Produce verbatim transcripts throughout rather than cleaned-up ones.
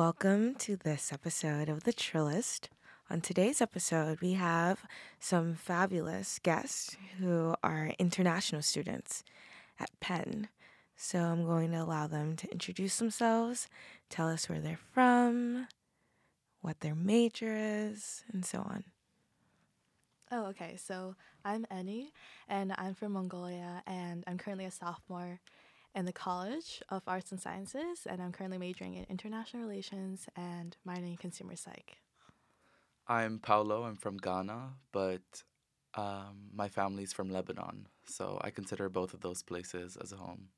Welcome to this episode of The Trillist. On today's episode, we have some fabulous guests who are international students at Penn. So I'm going to allow them to introduce themselves, tell us where they're from, what their major is, and so on. Oh, okay. So I'm Eni, and I'm from Mongolia, and I'm currently a sophomore in the College of Arts and Sciences, and I'm currently majoring in International Relations and minoring in Consumer Psych. I'm Paolo. I'm from Ghana, but um, my family's from Lebanon, so I consider both of those places as a home.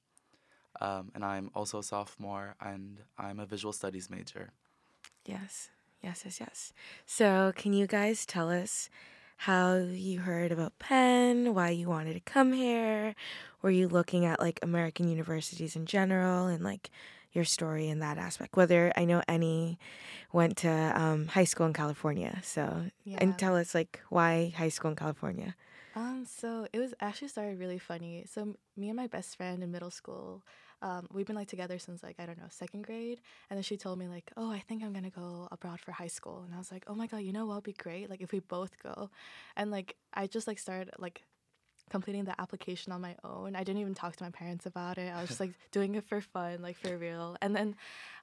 Um, and I'm also a sophomore, and I'm a visual studies major. Yes, yes, yes, yes. So can you guys tell us how you heard about Penn, why you wanted to come here? Were you looking at, like, American universities in general and, like, your story in that aspect? Whether, I know Eni went to um, high school in California, so, yeah. And tell us, like, why high school in California? Um, so it was actually started really funny. So me and my best friend in middle school, um, we've been, like, together since, like, I don't know, second grade, and then she told me, like, oh, I think I'm gonna go abroad for high school, and I was like, oh my god, you know what would be great, like, if we both go, and, like, I just, like, started, like, completing the application on my own. I didn't even talk to my parents about it. I was just, like, doing it for fun, like, for real. And then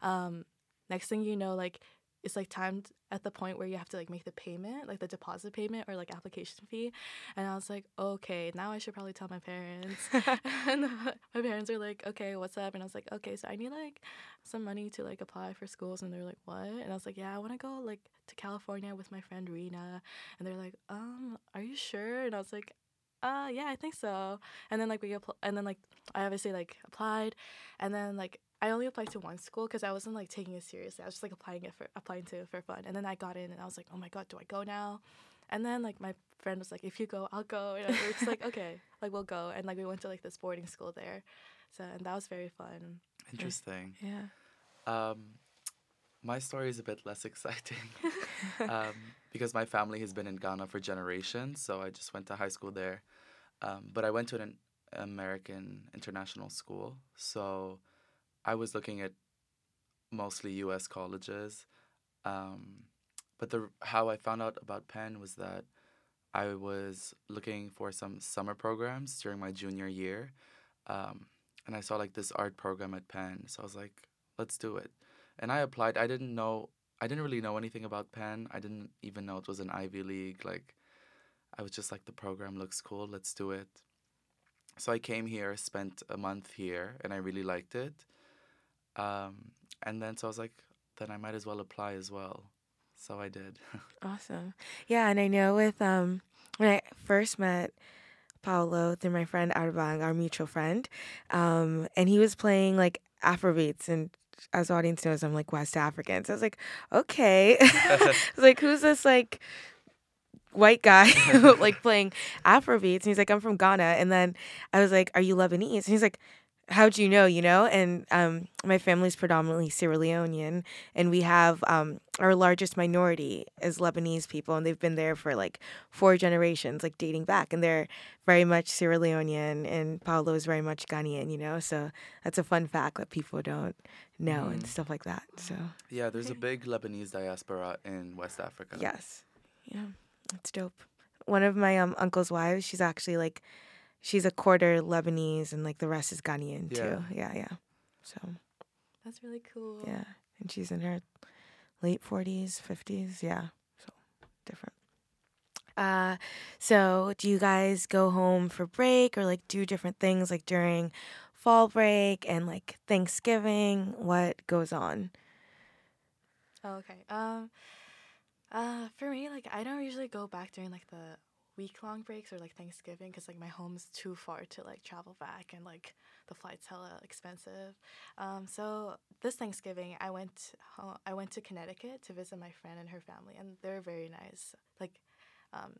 um, next thing you know, like, it's, like, timed at the point where you have to, like, make the payment, like, the deposit payment or, like, application fee. And I was like, okay, now I should probably tell my parents. And uh, my parents were like, okay, what's up? And I was like, okay, so I need, like, some money to, like, apply for schools. And they're like, what? And I was like, yeah, I want to go, like, to California with my friend Rina. And they're like, um, are you sure? And I was like, uh yeah, I think so. And then, like, we apl- and then, like, I obviously, like, applied, and then, like, I only applied to one school because I wasn't, like, taking it seriously. I was just, like, applying it for applying to it for fun. And then I got in, and I was like, oh my god, do I go now? And then, like, my friend was like, if you go, I'll go. And we were just like, okay, like, we'll go. And, like, we went to, like, this boarding school there, so, and that was very fun. Interesting. Yeah. Um, my story is a bit less exciting. um, because my family has been in Ghana for generations, so I just went to high school there. Um, but I went to an American international school, so I was looking at mostly U S colleges. Um, but the how I found out about Penn was that I was looking for some summer programs during my junior year, um, and I saw, like, this art program at Penn, so I was like, let's do it. And I applied. I didn't know, I didn't really know anything about Penn. I didn't even know it was an Ivy League. Like, I was just like, the program looks cool, let's do it. So I came here, spent a month here, and I really liked it. Um, and then, so I was like, then I might as well apply as well. So I did. Awesome. Yeah, and I know with, um, when I first met Paolo through my friend Arvang, our mutual friend, um, and he was playing, like, Afrobeats, and as the audience knows, I'm, like, West African. So I was like, okay. I was like, who's this, like, white guy, like, playing Afrobeats? And he's like, I'm from Ghana. And then I was like, are you Lebanese? And he's like, how'd you know, you know? And um, my family's predominantly Sierra Leonean, and we have um, our largest minority is Lebanese people, and they've been there for, like, four generations, like, dating back, and they're very much Sierra Leonean, and Paolo is very much Ghanaian, you know? So that's a fun fact that people don't know mm. and stuff like that, so. Yeah, there's a big Lebanese diaspora in West Africa. Yes. Yeah, that's dope. One of my um, uncle's wives, she's actually, like, she's a quarter Lebanese, and, like, the rest is Ghanaian, yeah. too. Yeah, yeah. So. That's really cool. Yeah. And she's in her late forties, fifties. Yeah. So, different. Uh, so, do you guys go home for break or, like, do different things, like, during fall break and, like, Thanksgiving? What goes on? Oh, okay. Um, uh, for me, like, I don't usually go back during, like, the week-long breaks or, like, Thanksgiving, because, like, my home's too far to, like, travel back, and, like, the flight's hella expensive. Um, so this Thanksgiving, I went home, I went to Connecticut to visit my friend and her family, and they were very nice. Like, um,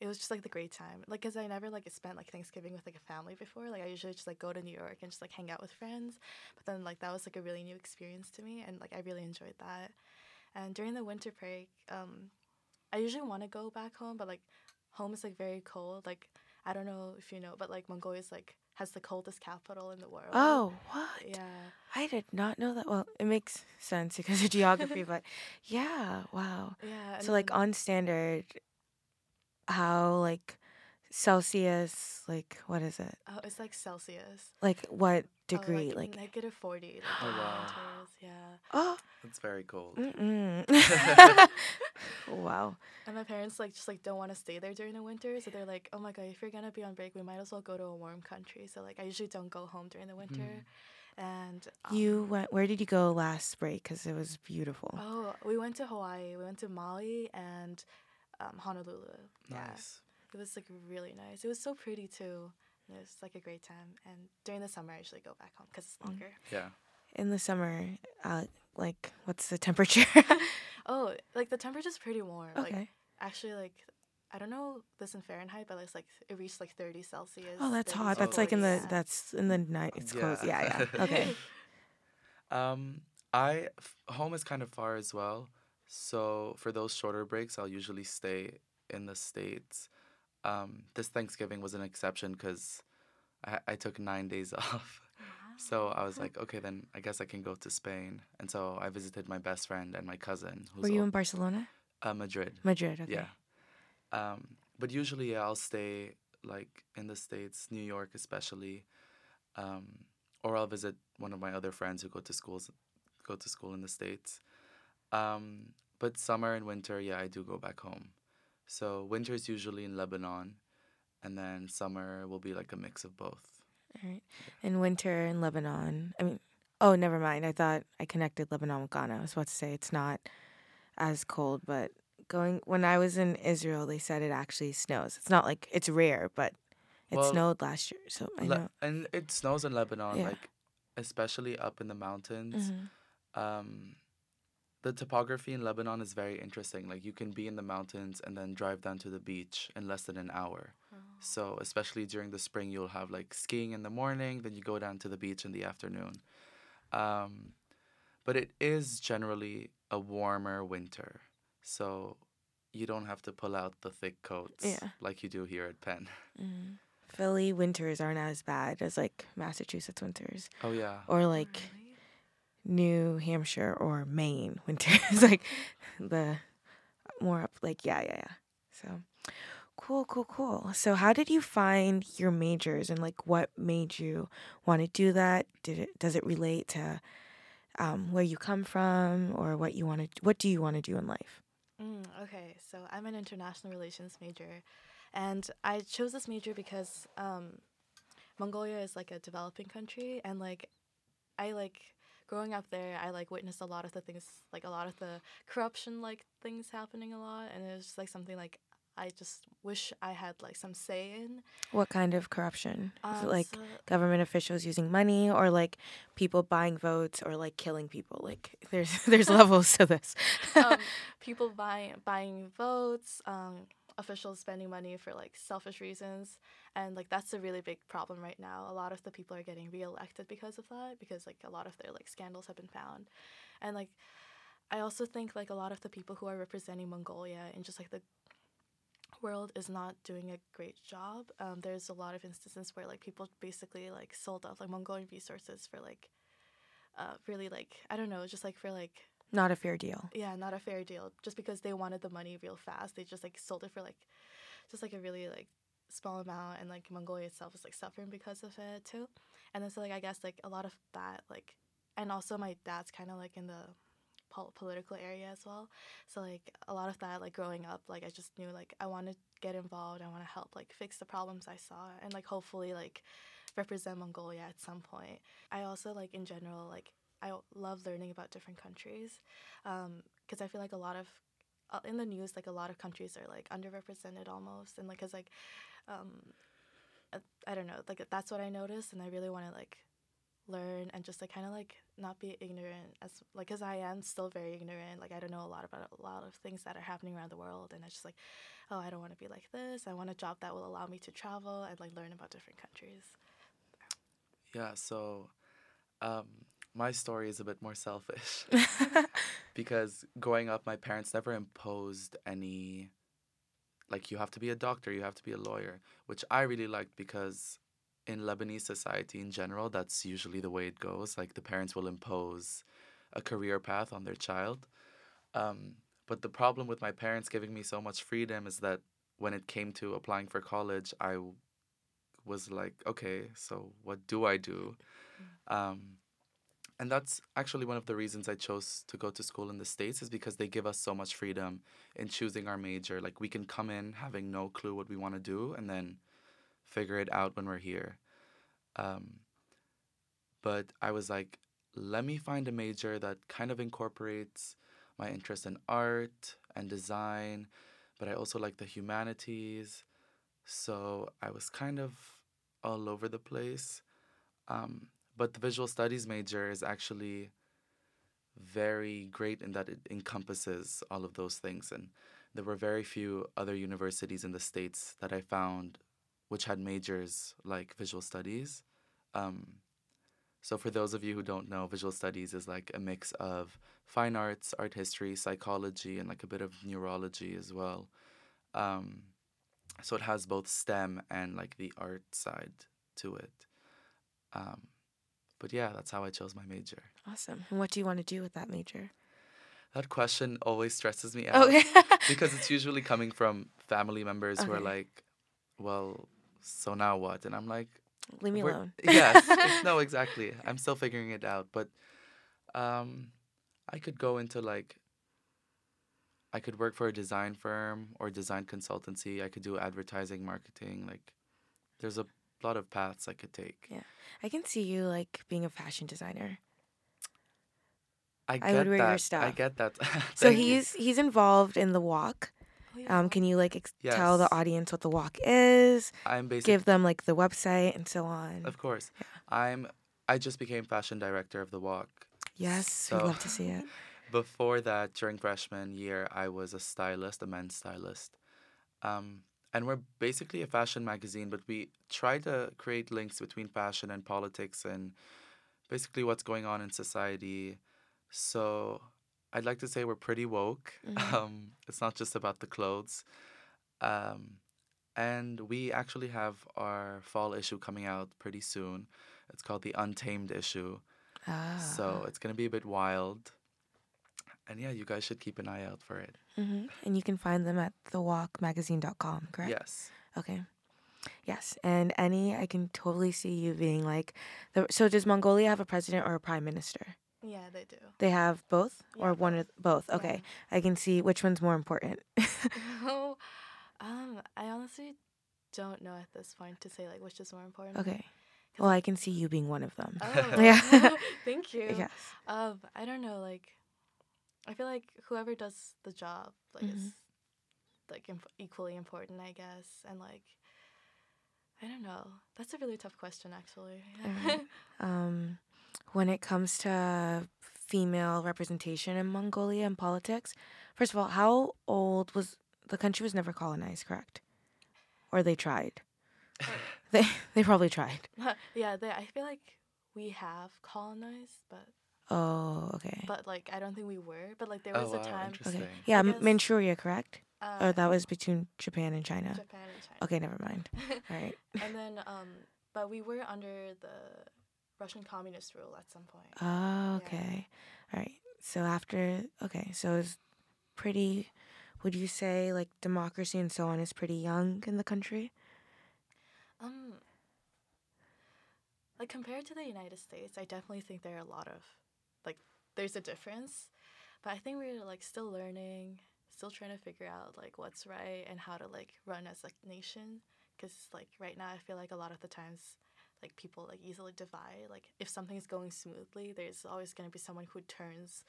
it was just, like, the great time. Like, because I never, like, spent, like, Thanksgiving with, like, a family before. Like, I usually just, like, go to New York and just, like, hang out with friends. But then, like, that was, like, a really new experience to me, and, like, I really enjoyed that. And during the winter break, um, I usually want to go back home, but, like, home is, like, very cold. Like, I don't know if you know, but like Mongolia is like has the coldest capital in the world. Oh, what? Yeah. I did not know that. Well, it makes sense because of geography, but yeah, wow. Yeah. So like on standard, how like Celsius, like what is it? Oh, it's like Celsius. Like what degree? Oh, like, like negative forty. Like, oh wow. Winters, yeah. Oh. That's very cold. Mm-mm. Wow. And my parents like just like don't want to stay there during the winter, so they're like, oh my god, if you're gonna be on break, we might as well go to a warm country. So like I usually don't go home during the winter. Mm. And um, you went. Where did you go last break? Because it was beautiful. Oh, we went to Hawaii. We went to Maui and um, Honolulu. Nice. Yeah. It was like really nice. It was so pretty too. And it was like a great time. And during the summer, I usually go back home because it's longer. Yeah. In the summer, uh, like what's the temperature? Oh, like the temperature's pretty warm. Okay. Like actually, like. I don't know this in Fahrenheit, but it's like it reached like thirty Celsius. Oh, that's hot. That's oh, like in the yeah. that's in the night. It's yeah. close. Yeah, yeah. Okay. um, I f- home is kind of far as well, so for those shorter breaks, I'll usually stay in the States. Um, this Thanksgiving was an exception because I, I took nine days off, wow. So I was like, okay, then I guess I can go to Spain, and so I visited my best friend and my cousin. Who's Were you old. in Barcelona? Uh, Madrid. Madrid. Okay. Yeah. Um, but usually yeah, I'll stay like in the States, New York especially, um, or I'll visit one of my other friends who go to schools, go to school in the States. Um, but summer and winter, yeah, I do go back home. So winter is usually in Lebanon, and then summer will be like a mix of both. All right, and winter in Lebanon. I mean, oh, never mind. I thought I connected Lebanon with Ghana. I was about to say it's not as cold, but. Going when I was in Israel, they said it actually snows. It's not like it's rare, but it well, snowed last year. So I Le- know, and it snows in Lebanon, yeah. like especially up in the mountains. Mm-hmm. Um, the topography in Lebanon is very interesting. Like you can be in the mountains and then drive down to the beach in less than an hour. Oh. So especially during the spring, you'll have like skiing in the morning, then you go down to the beach in the afternoon. Um, but it is generally a warmer winter. So you don't have to pull out the thick coats yeah. like you do here at Penn. Mm-hmm. Philly winters aren't as bad as, like, Massachusetts winters. Oh, yeah. Or, like, really? New Hampshire or Maine winters. Like, the more up, like, yeah, yeah, yeah. So, cool, cool, cool. So how did you find your majors and, like, what made you want to do that? Did it, does it relate to um, where you come from or what you want to, what do you want to do in life? Mm, okay, so I'm an international relations major, and I chose this major because um, Mongolia is like a developing country, and like I like growing up there, I like witnessed a lot of the things, like a lot of the corruption, like things happening a lot, and it was just like something like I just wish I had like some say in. What kind of corruption? Um, is it like so government officials using money, or like people buying votes, or like killing people? Like there's there's levels to this. um, people buying buying votes, um, officials spending money for like selfish reasons, and like that's a really big problem right now. A lot of the people are getting reelected because of that, because like a lot of their like scandals have been found, and like I also think like a lot of the people who are representing Mongolia and just like the world is not doing a great job. Um, there's a lot of instances where like people basically like sold off like Mongolian resources for like uh, really like I don't know just like for like not a fair deal. Yeah, not a fair deal. Just because they wanted the money real fast, they just like sold it for like just like a really like small amount, and like Mongolia itself is like suffering because of it too. And then so like I guess like a lot of that like, and also my dad's kind of like in the political area as well, so like a lot of that like growing up, like I just knew like I want to get involved, I want to help like fix the problems I saw, and like hopefully like represent Mongolia at some point. I also like in general like I love learning about different countries, um because I feel like a lot of uh, in the news like a lot of countries are like underrepresented almost, and like because like um I don't know, like that's what I noticed, and I really want to like learn and just like kind of like not be ignorant as like because I am still very ignorant, like I don't know a lot about a lot of things that are happening around the world, and it's just like, oh, I don't want to be like this. I want a job that will allow me to travel and like learn about different countries. Yeah, so um my story is a bit more selfish because growing up my parents never imposed any like you have to be a doctor, you have to be a lawyer, which I really liked because in Lebanese society in general, that's usually the way it goes. Like the parents will impose a career path on their child. Um, but the problem with my parents giving me so much freedom is that when it came to applying for college, I w- was like, okay, so what do I do? Um, and that's actually one of the reasons I chose to go to school in the States, is because they give us so much freedom in choosing our major. Like we can come in having no clue what we want to do and then figure it out when we're here. Um, but I was like, let me find a major that kind of incorporates my interest in art and design, but I also like the humanities. So I was kind of all over the place. Um, but the visual studies major is actually very great in that it encompasses all of those things. And there were very few other universities in the States that I found which had majors like visual studies. Um, so for those of you who don't know, visual studies is like a mix of fine arts, art history, psychology, and like a bit of neurology as well. Um, so it has both STEM and like the art side to it. Um, but yeah, that's how I chose my major. Awesome. And what do you want to do with that major? That question always stresses me out. Okay. Because it's usually coming from family members, okay, who are like, well, so now what? And I'm like, leave me alone. Yes. No, exactly. I'm still figuring it out. But um, I could go into like, I could work for a design firm or design consultancy. I could do advertising, marketing. Like, there's a lot of paths I could take. Yeah. I can see you like being a fashion designer. I get I would wear that. Your stuff. I get that. So he's you. he's involved in The Walk. Um, can you like ex- yes. tell the audience what The Walk is? I'm basically give them like the website and so on. Of course, yeah. I'm. I just became fashion director of The Walk. Yes, so, we'd love to see it. Before that, during freshman year, I was a stylist, a men's stylist, um, and we're basically a fashion magazine, but we try to create links between fashion and politics and basically what's going on in society. So I'd like to say we're pretty woke. Mm-hmm. Um, it's not just about the clothes. Um, and we actually have our fall issue coming out pretty soon. It's called the Untamed issue. Ah. So it's going to be a bit wild. And yeah, you guys should keep an eye out for it. Mm-hmm. And you can find them at the walk magazine dot com, correct? Yes. Okay. Yes. And Eni, I can totally see you being like... The, so does Mongolia have a president or a prime minister? Yeah, they do. They have both, yeah, or one of both. Okay, yeah. I can see which one's more important. No, um, I honestly don't know at this point to say like which is more important. Okay, well, I can see you being one of them. Oh, yeah. Thank you. Yes. Um, I don't know. Like, I feel like whoever does the job like mm-hmm. is like imp- equally important, I guess, and like. I don't know. That's a really tough question, actually. Yeah. Right. Um, when it comes to female representation in Mongolia and politics, first of all, how old was the country? Was never colonized, correct? Or they tried? Oh. They they probably tried. Yeah, they, I feel like we have colonized, but. Oh, okay. But like, I don't think we were. But like, there was oh, a wow, time. Okay. Yeah, guess, Manchuria, correct? Uh, oh, that was between Japan and China. Japan and China. Okay, never mind. All right. And then, um, but we were under the Russian communist rule at some point. Oh, okay. Yeah. All right. So after, okay, so it's pretty, would you say, like, democracy and so on is pretty young in the country? Um, like, compared to the United States, I definitely think there are a lot of, like, there's a difference. But I think we're, like, still learning... still trying to figure out like what's right and how to like run as like nation, because like right now I feel like a lot of the times like people like easily divide. Like if something's going smoothly, there's always going to be someone who turns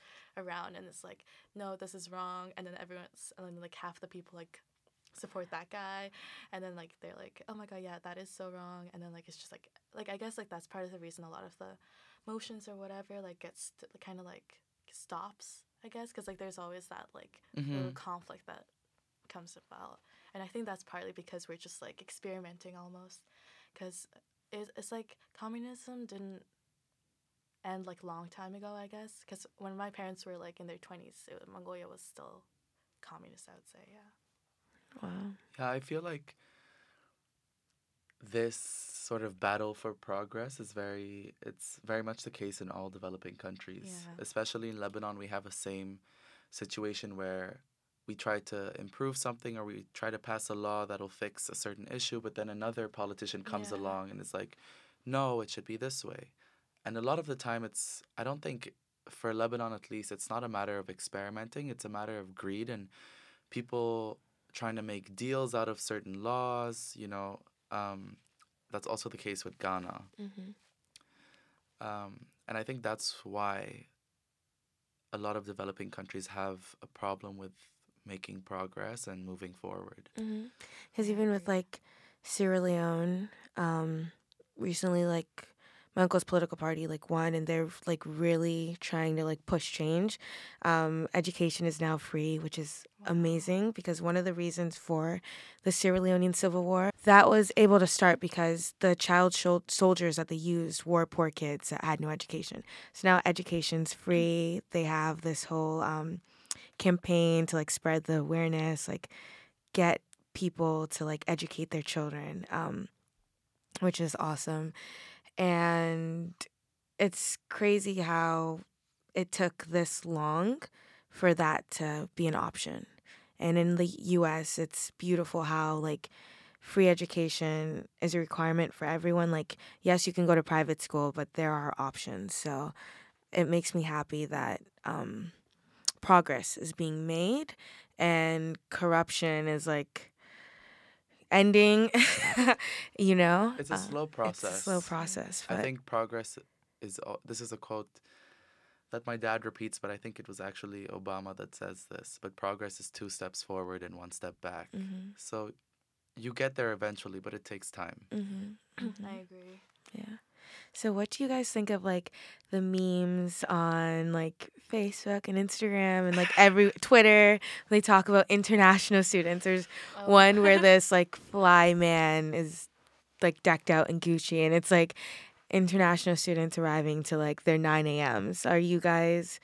around and it's like, no, this is wrong, and then everyone's and then like half the people like support that guy, and then like they're like, oh my god, yeah, that is so wrong, and then like it's just like like I guess like that's part of the reason a lot of the motions or whatever like gets t- kind of like stops, I guess, because like there's always that like mm-hmm. little conflict that comes about, and I think that's partly because we're just like experimenting almost, because it's, it's like communism didn't end like long time ago, I guess, because when my parents were like in their twenties, it, Mongolia was still communist, I would say, yeah. Wow. Yeah, I feel like this sort of battle for progress is very, it's very much the case in all developing countries. Yeah. Especially in Lebanon, we have the same situation where we try to improve something or we try to pass a law that'll fix a certain issue, but then another politician comes yeah. along and is like, no, it should be this way. And a lot of the time it's, I don't think, for Lebanon at least, it's not a matter of experimenting, it's a matter of greed and people trying to make deals out of certain laws, you know. Um, that's also the case with Ghana. Mm-hmm. Um, and I think that's why a lot of developing countries have a problem with making progress and moving forward. Because mm-hmm. even with, like, Sierra Leone, um, recently, like, my uncle's political party, like, won, and they're, like, really trying to, like, push change. Um, education is now free, which is wow. amazing, because one of the reasons for the Sierra Leonean Civil War, that was able to start because the child shol- soldiers that they used were poor kids that had no education. So now education's free. They have this whole um, campaign to, like, spread the awareness, like, get people to, like, educate their children, um, which is awesome. And it's crazy how it took this long for that to be an option. And in the U S, it's beautiful how, like, free education is a requirement for everyone. Like, yes, you can go to private school, but there are options. So it makes me happy that um, progress is being made and corruption is, like, ending, you know? It's a slow process. It's a slow process. But I think progress is, this is a quote that my dad repeats, but I think it was actually Obama that says this, but progress is two steps forward and one step back. Mm-hmm. So you get there eventually, but it takes time. Mm-hmm. I agree. Yeah. So what do you guys think of, like, the memes on, like, Facebook and Instagram and, like, every Twitter? They talk about international students. There's oh. one where this, like, fly man is, like, decked out in Gucci, and it's, like, international students arriving to, like, their nine a.m.s. Are you guys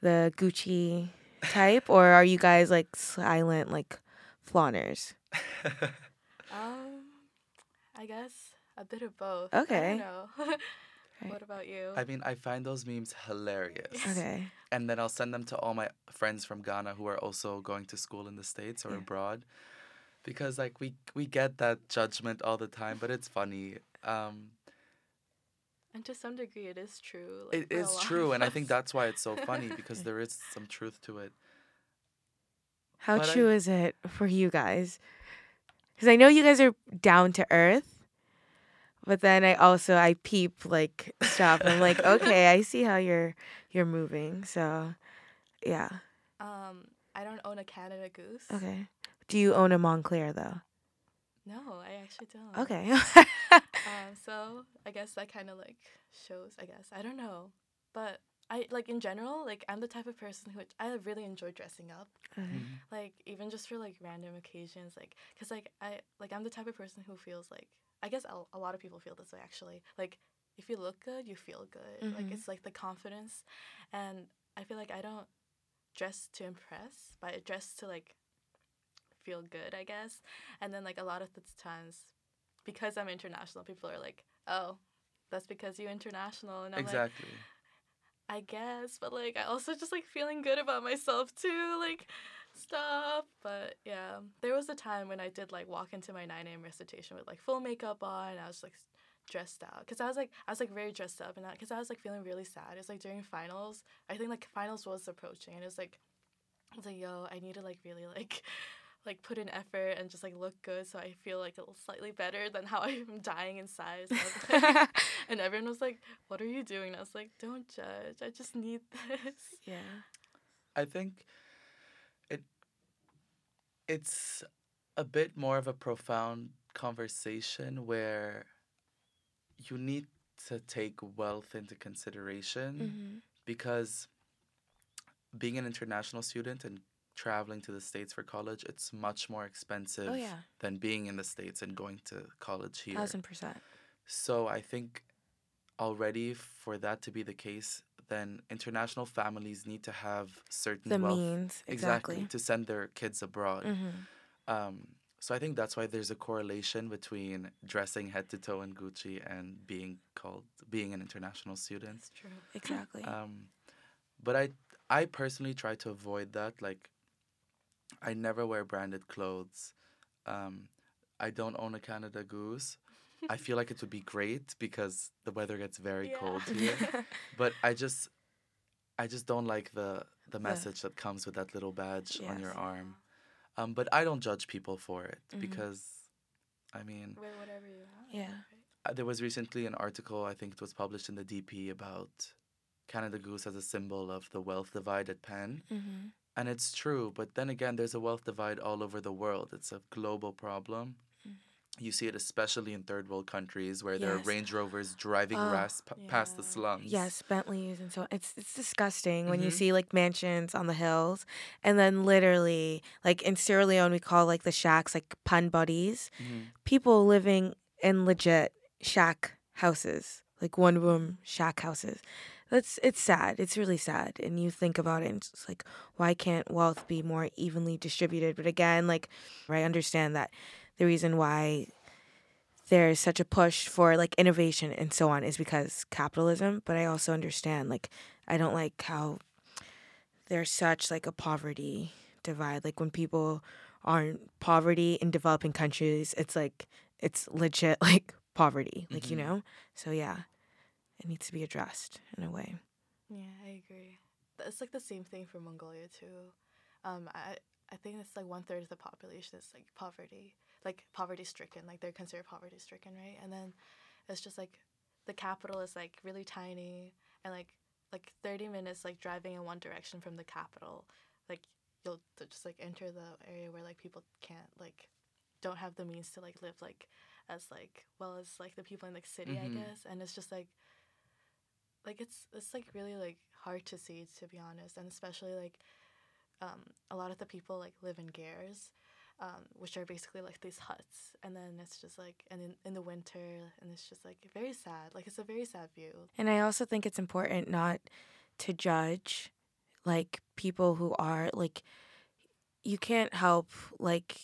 the Gucci type, or are you guys, like, silent, like, flauners? um, I guess. A bit of both. Okay. I don't know. What about you? I mean, I find those memes hilarious. Okay. And then I'll send them to all my friends from Ghana who are also going to school in the States or yeah. abroad. Because, like, we we get that judgment all the time, but it's funny. Um, and to some degree, it is true. Like, it is true, and I think that's why it's so funny, because there is some truth to it. How but true I, is it for you guys? Because I know you guys are down to earth. But then I also, I peep, like, stuff. I'm like, okay, I see how you're you're moving. So, yeah. Um, I don't own a Canada Goose. Okay. Do you own a Montclair, though? No, I actually don't. Okay. um, so, I guess that kind of, like, shows, I guess. I don't know. But, I like, in general, like, I'm the type of person who, I really enjoy dressing up. Mm-hmm. Like, even just for, like, random occasions. Like, because, like, I, like, I'm the type of person who feels, like, I guess a, a lot of people feel this way, actually. Like, if you look good, you feel good. Mm-hmm. Like, it's, like, the confidence. And I feel like I don't dress to impress, but I dress to, like, feel good, I guess. And then, like, a lot of the times, because I'm international, people are like, oh, that's because you're international. And I'm exactly. like, I guess. But, like, I also just, like, feeling good about myself, too. Like... Stop. But yeah, there was a time when I did, like, walk into my nine a.m. recitation with, like, full makeup on, and I was, like, dressed out, because I was like I was like very dressed up, and that because I was, like, feeling really sad. It's like during finals, I think, like, finals was approaching, and it was like I was like yo, I need to, like, really, like, like, put in effort and just, like, look good, so I feel, like, a little slightly better than how I'm dying inside. So I was, like, and everyone was like, what are you doing? And I was like, don't judge, I just need this. Yeah, I think it's a bit more of a profound conversation where you need to take wealth into consideration, mm-hmm. because being an international student and traveling to the States for college, it's much more expensive oh, yeah. than being in the States and going to college here. Thousand percent. So I think already for that to be the case, then international families need to have certain the wealth, means exactly. exactly to send their kids abroad. Mm-hmm. Um, so I think that's why there's a correlation between dressing head to toe in Gucci and being called being an international student. That's true. Exactly. Um, but I I personally try to avoid that. Like, I never wear branded clothes. Um, I don't own a Canada Goose. I feel like it would be great because the weather gets very yeah. cold here. But I just I just don't like the, the message yeah. that comes with that little badge yes. on your arm. Um, but I don't judge people for it mm-hmm. because, I mean... Wear whatever you want. Yeah. Uh, there was recently an article, I think it was published in the D P, about Canada Goose as a symbol of the wealth divide at Penn. Mm-hmm. And it's true, but then again, there's a wealth divide all over the world. It's a global problem. You see it especially in third world countries where yes. there are Range Rovers driving oh, ras- p- yeah. past the slums. Yes, Bentleys and so on. It's, it's disgusting mm-hmm. when you see, like, mansions on the hills. And then literally, like, in Sierra Leone, we call, like, the shacks, like, pun buddies. Mm-hmm. People living in legit shack houses, like one-room shack houses. That's It's sad. It's really sad. And you think about it and it's like, why can't wealth be more evenly distributed? But again, like, I understand that. The reason why there's such a push for, like, innovation and so on is because capitalism. But I also understand, like, I don't like how there's such, like, a poverty divide. Like, when people are in poverty in developing countries, it's, like, it's legit, like, poverty. Like, mm-hmm. you know? So, yeah, it needs to be addressed in a way. Yeah, I agree. It's, like, the same thing for Mongolia, too. Um, I, I think it's, like, one-third of the population is, like, poverty. Like, poverty-stricken, like, they're considered poverty-stricken, right? And then it's just, like, the capital is, like, really tiny, and, like, like thirty minutes, like, driving in one direction from the capital, like, you'll just, like, enter the area where, like, people can't, like, don't have the means to, like, live, like, as, like, well as, like, the people in, like, city, mm-hmm. I guess. And it's just, like, like, it's, it's, like, really, like, hard to see, to be honest, and especially, like, um, a lot of the people, like, live in gers, Um, which are basically, like, these huts. And then it's just, like, and in, in the winter, and it's just, like, very sad. Like, it's a very sad view. And I also think it's important not to judge, like, people who are, like, you can't help, like,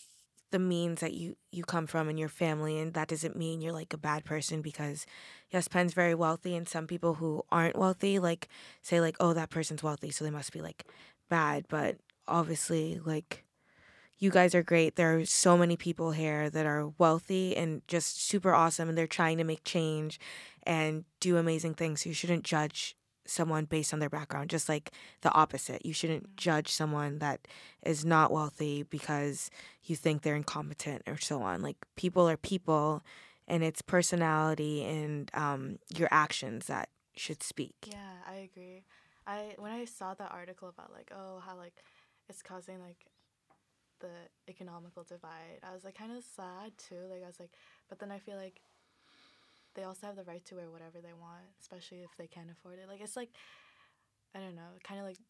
the means that you, you come from and your family, and that doesn't mean you're, like, a bad person because, yes, Penn's very wealthy, and some people who aren't wealthy, like, say, like, oh, that person's wealthy, so they must be, like, bad. But obviously, like... You guys are great. There are so many people here that are wealthy and just super awesome, and they're trying to make change and do amazing things. So you shouldn't judge someone based on their background, just like the opposite. You shouldn't judge someone that is not wealthy because you think they're incompetent or so on. Like, people are people, and it's personality and um, your actions that should speak. Yeah, I agree. I when I saw that article about, like, oh, how, like, it's causing, like, the economical divide, I was, like, kind of sad too. Like, I was like, but then I feel like they also have the right to wear whatever they want, especially if they can't afford it. Like, it's like, I don't know, kind of like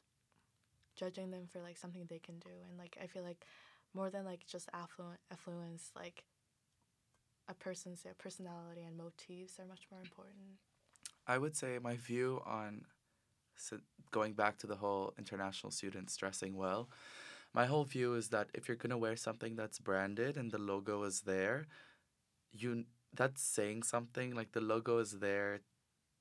judging them for, like, something they can do. And, like, I feel like more than, like, just affluent affluence, like, a person's their personality and motives are much more important. I would say my view on, so going back to the whole international students dressing well, my whole view is that if you're going to wear something that's branded and the logo is there, you that's saying something. Like, the logo is there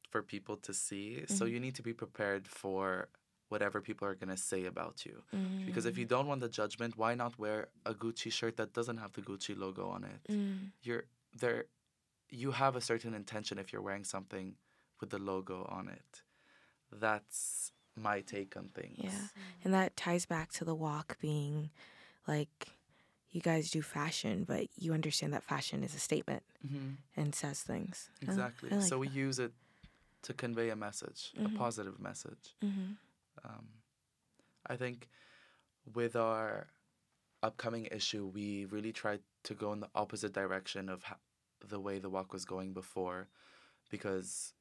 for people to see. Mm-hmm. So you need to be prepared for whatever people are going to say about you. Mm-hmm. Because if you don't want the judgment, why not wear a Gucci shirt that doesn't have the Gucci logo on it? Mm-hmm. You're there. You have a certain intention if you're wearing something with the logo on it. That's my take on things. Yeah, and that ties back to the walk being, like, you guys do fashion, but you understand that fashion is a statement mm-hmm. and says things. Exactly. Oh, like so that. We use it to convey a message, mm-hmm. a positive message. Mm-hmm. Um, I think with our upcoming issue, we really tried to go in the opposite direction of ha- the way the walk was going before, because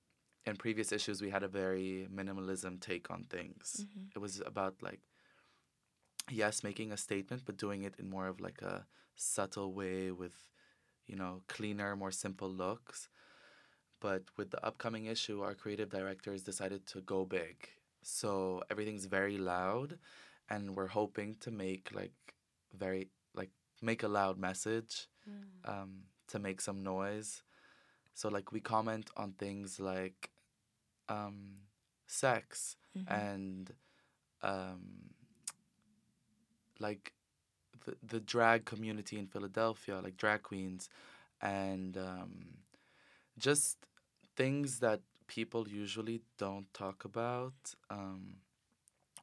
in previous issues, we had a very minimalism take on things. Mm-hmm. It was about, like, yes, making a statement, but doing it in more of, like, a subtle way with, you know, cleaner, more simple looks. But with the upcoming issue, our creative directors decided to go big. So everything's very loud, and we're hoping to make, like, very, like, make a loud message, mm. um, to make some noise. So, like, we comment on things like um, sex mm-hmm. and, um, like, the, the drag community in Philadelphia, like drag queens, and um, just things that people usually don't talk about, um,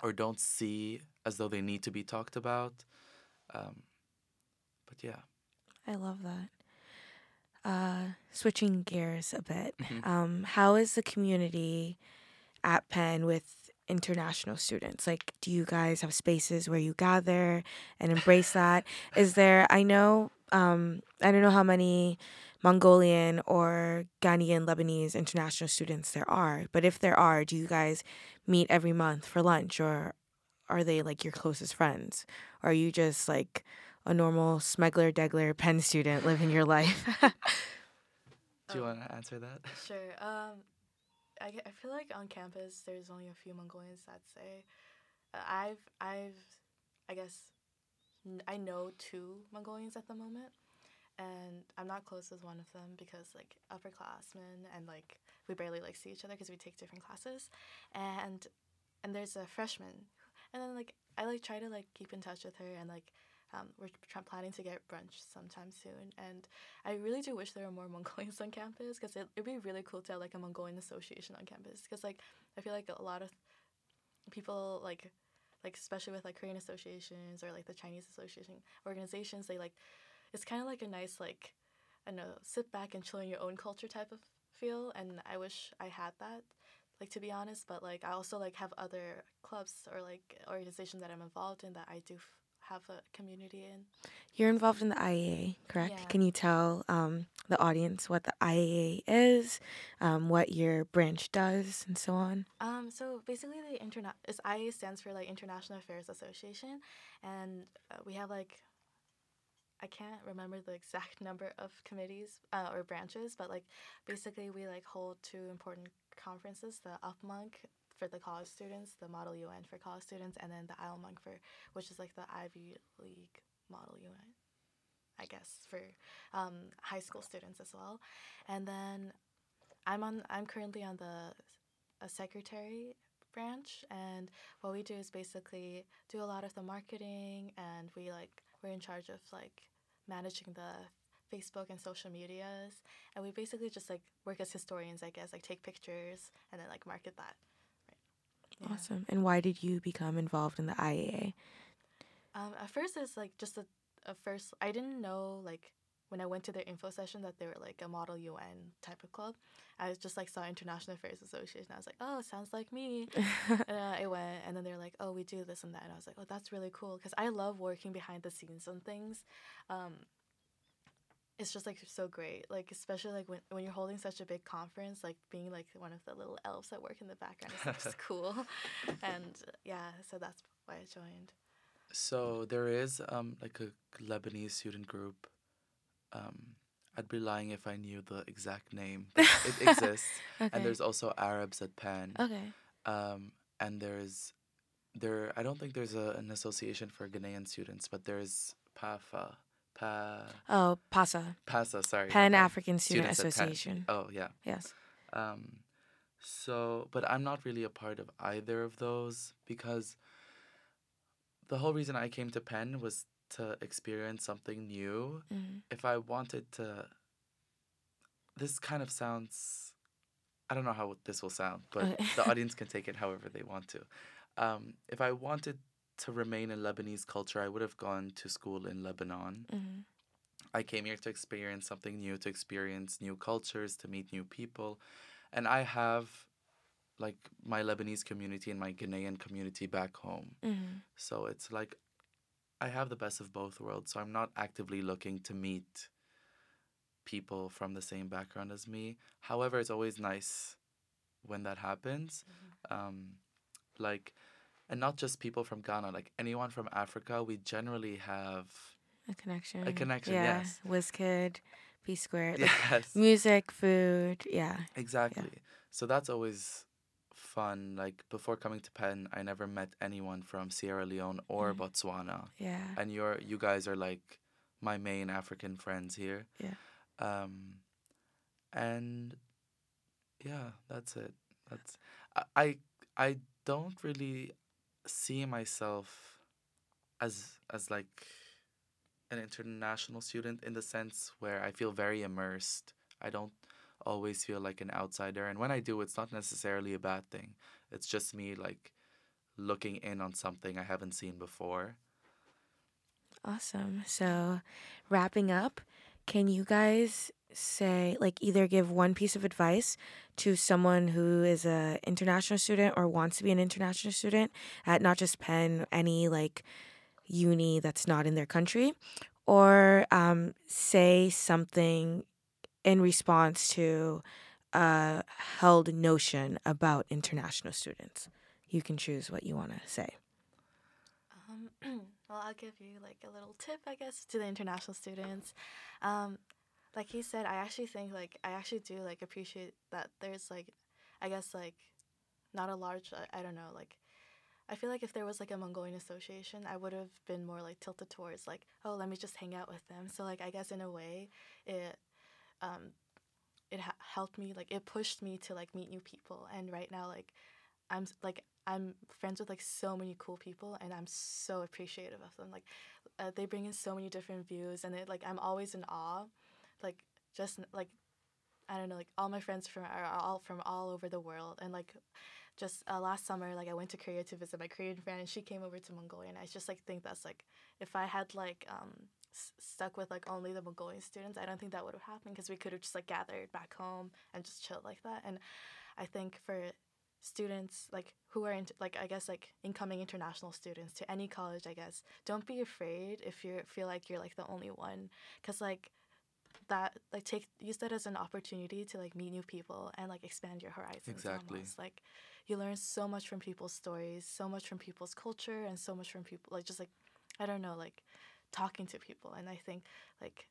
or don't see as though they need to be talked about. Um, but, yeah. I love that. Uh, switching gears a bit, mm-hmm. um, how is the community at Penn with international students? Like, do you guys have spaces where you gather and embrace that? Is there, I know, um, I don't know how many Mongolian or Ghanaian, Lebanese international students there are, but if there are, do you guys meet every month for lunch, or are they like your closest friends? Or are you just like a normal smuggler, degler, Penn student living your life? Do you um, want to answer that? Sure. Um, I, I feel like on campus there's only a few Mongolians, I'd say. Uh, I've, I've, I guess, n- I know two Mongolians at the moment, and I'm not close with one of them because, like, upperclassmen, and, like, we barely, like, see each other because we take different classes. And, and there's a freshman. And then, like, I, like, try to, like, keep in touch with her, and, like, Um, we're tra- planning to get brunch sometime soon, and I really do wish there were more Mongolians on campus, because it would be really cool to have, like, a Mongolian association on campus, because, like, I feel like a lot of people, like, like especially with, like, Korean associations or, like, the Chinese association organizations, they, like, it's kind of like a nice, like, I don't know, sit back and chill in your own culture type of feel, and I wish I had that, like, to be honest. But, like, I also, like, have other clubs or, like, organizations that I'm involved in that I do f- have a community in. You're involved in the I A A, correct? Yeah. Can you tell um, the audience what the I A A is, um, what your branch does, and so on? Um, so basically, the interna- is I A A stands for, like, International Affairs Association, and uh, we have, like, I can't remember the exact number of committees uh, or branches, but, like, basically we, like, hold two important conferences: the UpMonk for the college students, the Model U N for college students, and then the IlMUNC for, which is like the Ivy League Model U N, I guess, for um, high school students as well. And then I'm on. I'm currently on the a secretary branch, and what we do is basically do a lot of the marketing, and we like we're in charge of like managing the Facebook and social medias, and we basically just like work as historians, I guess, like take pictures and then like market that. Yeah. Awesome. And why did you become involved in the I A A? Um, at first, it's like just a, a first. I didn't know, like, when I went to their info session that they were like a Model U N type of club. I was just like saw International Affairs Association. I was like, oh, sounds like me. And uh, I went, and then they're like, oh, we do this and that. And I was like, oh, that's really cool, because I love working behind the scenes on things. Um, It's just, like, so great, like, especially, like, when when you're holding such a big conference, like, being, like, one of the little elves that work in the background is just cool. And, yeah, so that's why I joined. So there is, um like, a Lebanese student group. Um, I'd be lying if I knew the exact name, but it exists. Okay. And there's also Arabs at Penn. Okay. Um, and there is, there, I don't think there's a, an association for Ghanaian students, but there is PAFA. Pa- oh, PASA. PASA, sorry. Pan African Student Association. Oh, yeah. Yes. Um, so, but I'm not really a part of either of those, because the whole reason I came to Penn was to experience something new. Mm-hmm. If I wanted to, this kind of sounds, I don't know how this will sound, but okay. The audience can take it however they want to. Um, if I wanted to remain in Lebanese culture, I would have gone to school in Lebanon. Mm-hmm. I came here to experience something new, to experience new cultures, to meet new people. And I have, like, my Lebanese community and my Ghanaian community back home. Mm-hmm. So it's like I have the best of both worlds. So I'm not actively looking to meet people from the same background as me. However, it's always nice when that happens. Mm-hmm. Um, like... And not just people from Ghana, like anyone from Africa, we generally have a connection. A connection, yeah. Yes. Wizkid, P-Squared. Like yes. Music, food, yeah. Exactly. Yeah. So that's always fun. Like, before coming to Penn, I never met anyone from Sierra Leone or mm. Botswana. Yeah. And you're you guys are like my main African friends here. Yeah. Um, and yeah, that's it. That's I I don't really see myself as as like an international student in the sense where I feel very immersed. I don't always feel like an outsider, and when I do, it's not necessarily a bad thing. It's just me like looking in on something I haven't seen before. Awesome. So, wrapping up, can you guys say, like, either give one piece of advice to someone who is an international student or wants to be an international student at not just Penn, any like uni that's not in their country, or um, say something in response to a held notion about international students? You can choose what you want to say. Um, well, I'll give you like a little tip, I guess, to the international students. Um, like he said, I actually think like I actually do like appreciate that there's like, I guess like, not a large I, I don't know like, I feel like if there was like a Mongolian association, I would have been more like tilted towards like, oh, let me just hang out with them. So like I guess in a way, it, um, it ha- helped me like it pushed me to like meet new people. And right now like, I'm like. I'm friends with, like, so many cool people, and I'm so appreciative of them. Like, uh, they bring in so many different views, and, it, like, I'm always in awe. Like, just, like, I don't know, like, all my friends from are all from all over the world. And, like, just uh, last summer, like, I went to Korea to visit my Korean friend, and she came over to Mongolia. And I just, like, think that's, like, if I had, like, um, s- stuck with, like, only the Mongolian students, I don't think that would have happened, because we could have just, like, gathered back home and just chilled like that. And I think for students like who are into, like I guess like incoming international students to any college, I guess don't be afraid if you feel like you're like the only one, because like that like take use that as an opportunity to like meet new people and like expand your horizons. Exactly. Almost. Like you learn so much from people's stories, so much from people's culture, and so much from people like just like I don't know like talking to people. And I think like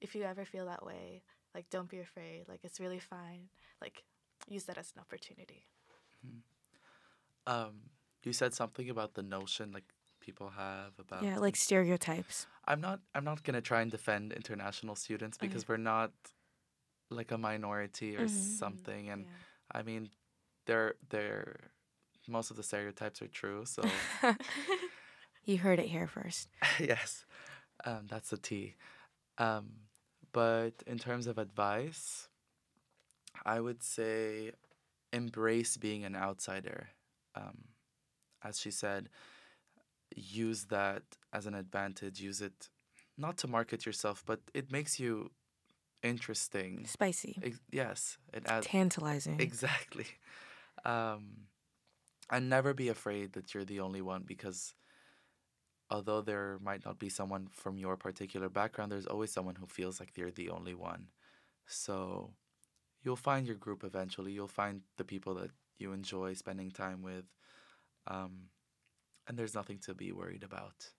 if you ever feel that way, like don't be afraid, like it's really fine, like use that as an opportunity. Um, you said something about the notion like people have about yeah, like stereotypes. I'm not. I'm not gonna try and defend international students because mm-hmm. we're not like a minority or mm-hmm. something. And yeah. I mean, they're they're most of the stereotypes are true. So you heard it here first. Yes, um, that's the T. Um, but in terms of advice, I would say, embrace being an outsider. Um, as she said, use that as an advantage. Use it not to market yourself, but it makes you interesting. Spicy. Ex- yes. It adds- Tantalizing. Exactly. Um, and never be afraid that you're the only one, because although there might not be someone from your particular background, there's always someone who feels like they're the only one. So you'll find your group eventually. You'll find the people that you enjoy spending time with. Um, and there's nothing to be worried about.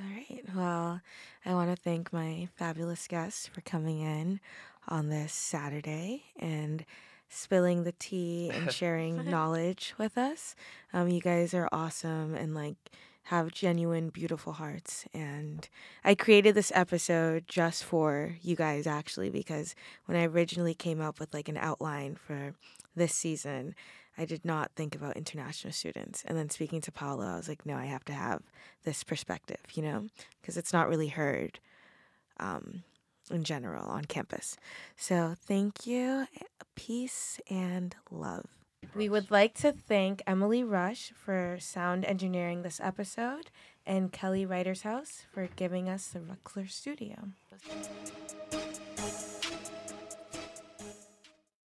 All right. Well, I want to thank my fabulous guests for coming in on this Saturday and spilling the tea and sharing knowledge with us. Um, you guys are awesome and, like, have genuine, beautiful hearts. And I created this episode just for you guys, actually, because when I originally came up with like an outline for this season, I did not think about international students. And then speaking to Paolo, I was like, no, I have to have this perspective, you know, because it's not really heard um, in general on campus. So thank you. Peace and love. We would like to thank Emily Rush for sound engineering this episode and Kelly Writer's House for giving us the Ruckler Studio.